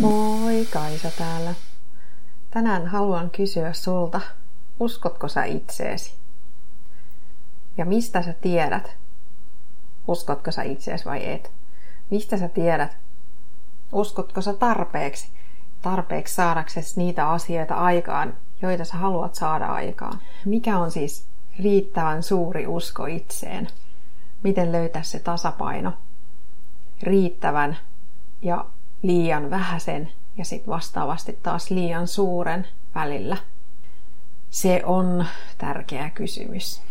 Moi, Kaisa täällä. Tänään haluan kysyä sulta, uskotko sä itseesi? Ja mistä sä tiedät? Uskotko sä itseesi vai et? Mistä sä tiedät? Uskotko sä tarpeeksi? Tarpeeksi saadaksesi niitä asioita aikaan, joita sä haluat saada aikaan. Mikä on siis riittävän suuri usko itseen? Miten löytää se tasapaino riittävän ja liian vähäisen ja sitten vastaavasti taas liian suuren välillä? Se on tärkeä kysymys.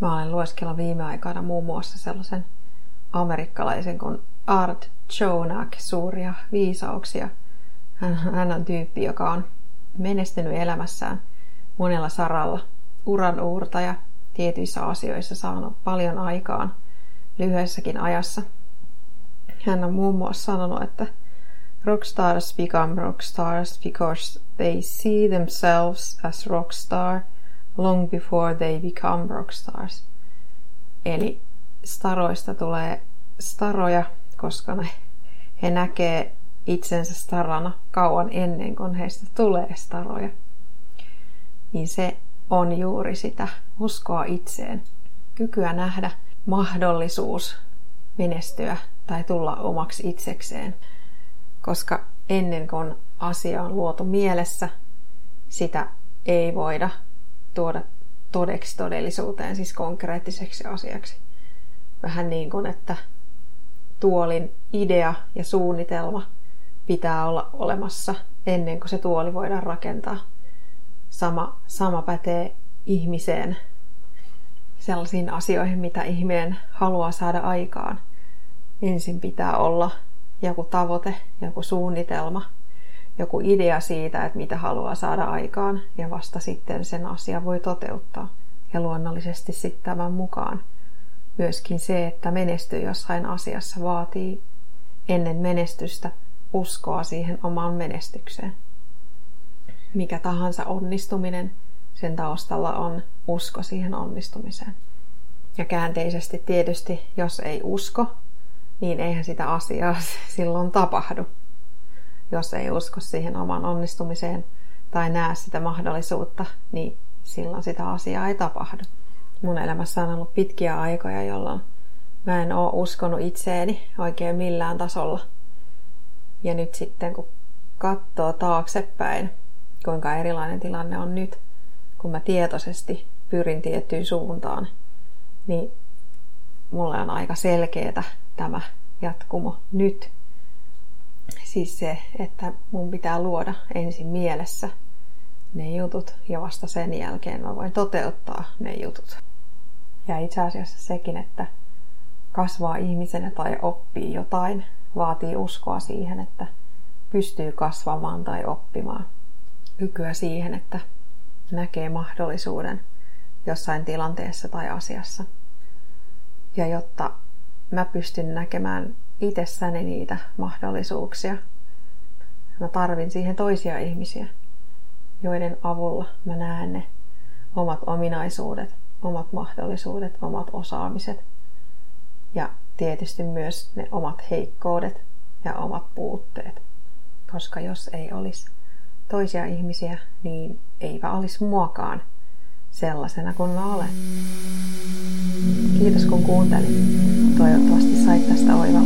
Mä olen lueskellut viime aikoina muun muassa sellaisen amerikkalaisen kuin Art Jonak, suuria viisauksia. Hän on tyyppi, joka on menestynyt elämässään monella saralla, uran uurtaja, tietyissä asioissa saanut paljon aikaan lyhyessäkin ajassa. Hän on muun muassa sanonut, että rockstars become rockstars because they see themselves as rockstar long before they become rockstars. Eli staroista tulee staroja, koska he näkee itsensä starana kauan ennen kuin heistä tulee staroja. Niin se on juuri sitä uskoa itseen. Kykyä nähdä mahdollisuus menestyä tai tulla omaksi itsekseen. Koska ennen kuin asia on luotu mielessä, sitä ei voida tuoda todeksi todellisuuteen, siis konkreettiseksi asiaksi. Vähän niin kuin, että tuolin idea ja suunnitelma pitää olla olemassa ennen kuin se tuoli voidaan rakentaa. Sama pätee ihmiseen, sellaisiin asioihin, mitä ihminen haluaa saada aikaan. Ensin pitää olla joku tavoite, joku suunnitelma, joku idea siitä, että mitä haluaa saada aikaan, ja vasta sitten sen asia voi toteuttaa. Ja luonnollisesti sitten tämän mukaan myöskin se, että menestyy jossain asiassa, vaatii ennen menestystä uskoa siihen omaan menestykseen. Mikä tahansa onnistuminen, sen taustalla on usko siihen onnistumiseen. Ja käänteisesti tietysti, jos ei usko, niin eihän sitä asiaa silloin tapahdu. Jos ei usko siihen omaan onnistumiseen tai näe sitä mahdollisuutta, niin silloin sitä asiaa ei tapahdu. Mun elämässä on ollut pitkiä aikoja, jolloin mä en oo uskonut itseeni oikein millään tasolla. Ja nyt sitten, kun katsoo taaksepäin, kuinka erilainen tilanne on nyt, kun mä tietoisesti pyrin tiettyyn suuntaan, niin mulle on aika selkeätä tämä jatkumo nyt. Siis se, että mun pitää luoda ensin mielessä ne jutut, ja vasta sen jälkeen mä voin toteuttaa ne jutut. Ja itse asiassa sekin, että kasvaa ihmisenä tai oppii jotain, vaatii uskoa siihen, että pystyy kasvamaan tai oppimaan. Kykyä siihen, että näkee mahdollisuuden jossain tilanteessa tai asiassa. Ja jotta mä pystyn näkemään itsessäni niitä mahdollisuuksia, mä tarvin siihen toisia ihmisiä, joiden avulla mä näen ne omat ominaisuudet, omat mahdollisuudet, omat osaamiset ja tietysti myös ne omat heikkoudet ja omat puutteet. Koska jos ei olisi toisia ihmisiä, niin eipä olisi muakaan sellaisena kuin mä olen. Kiitos kun kuuntelit. Toivottavasti sait tästä oivan.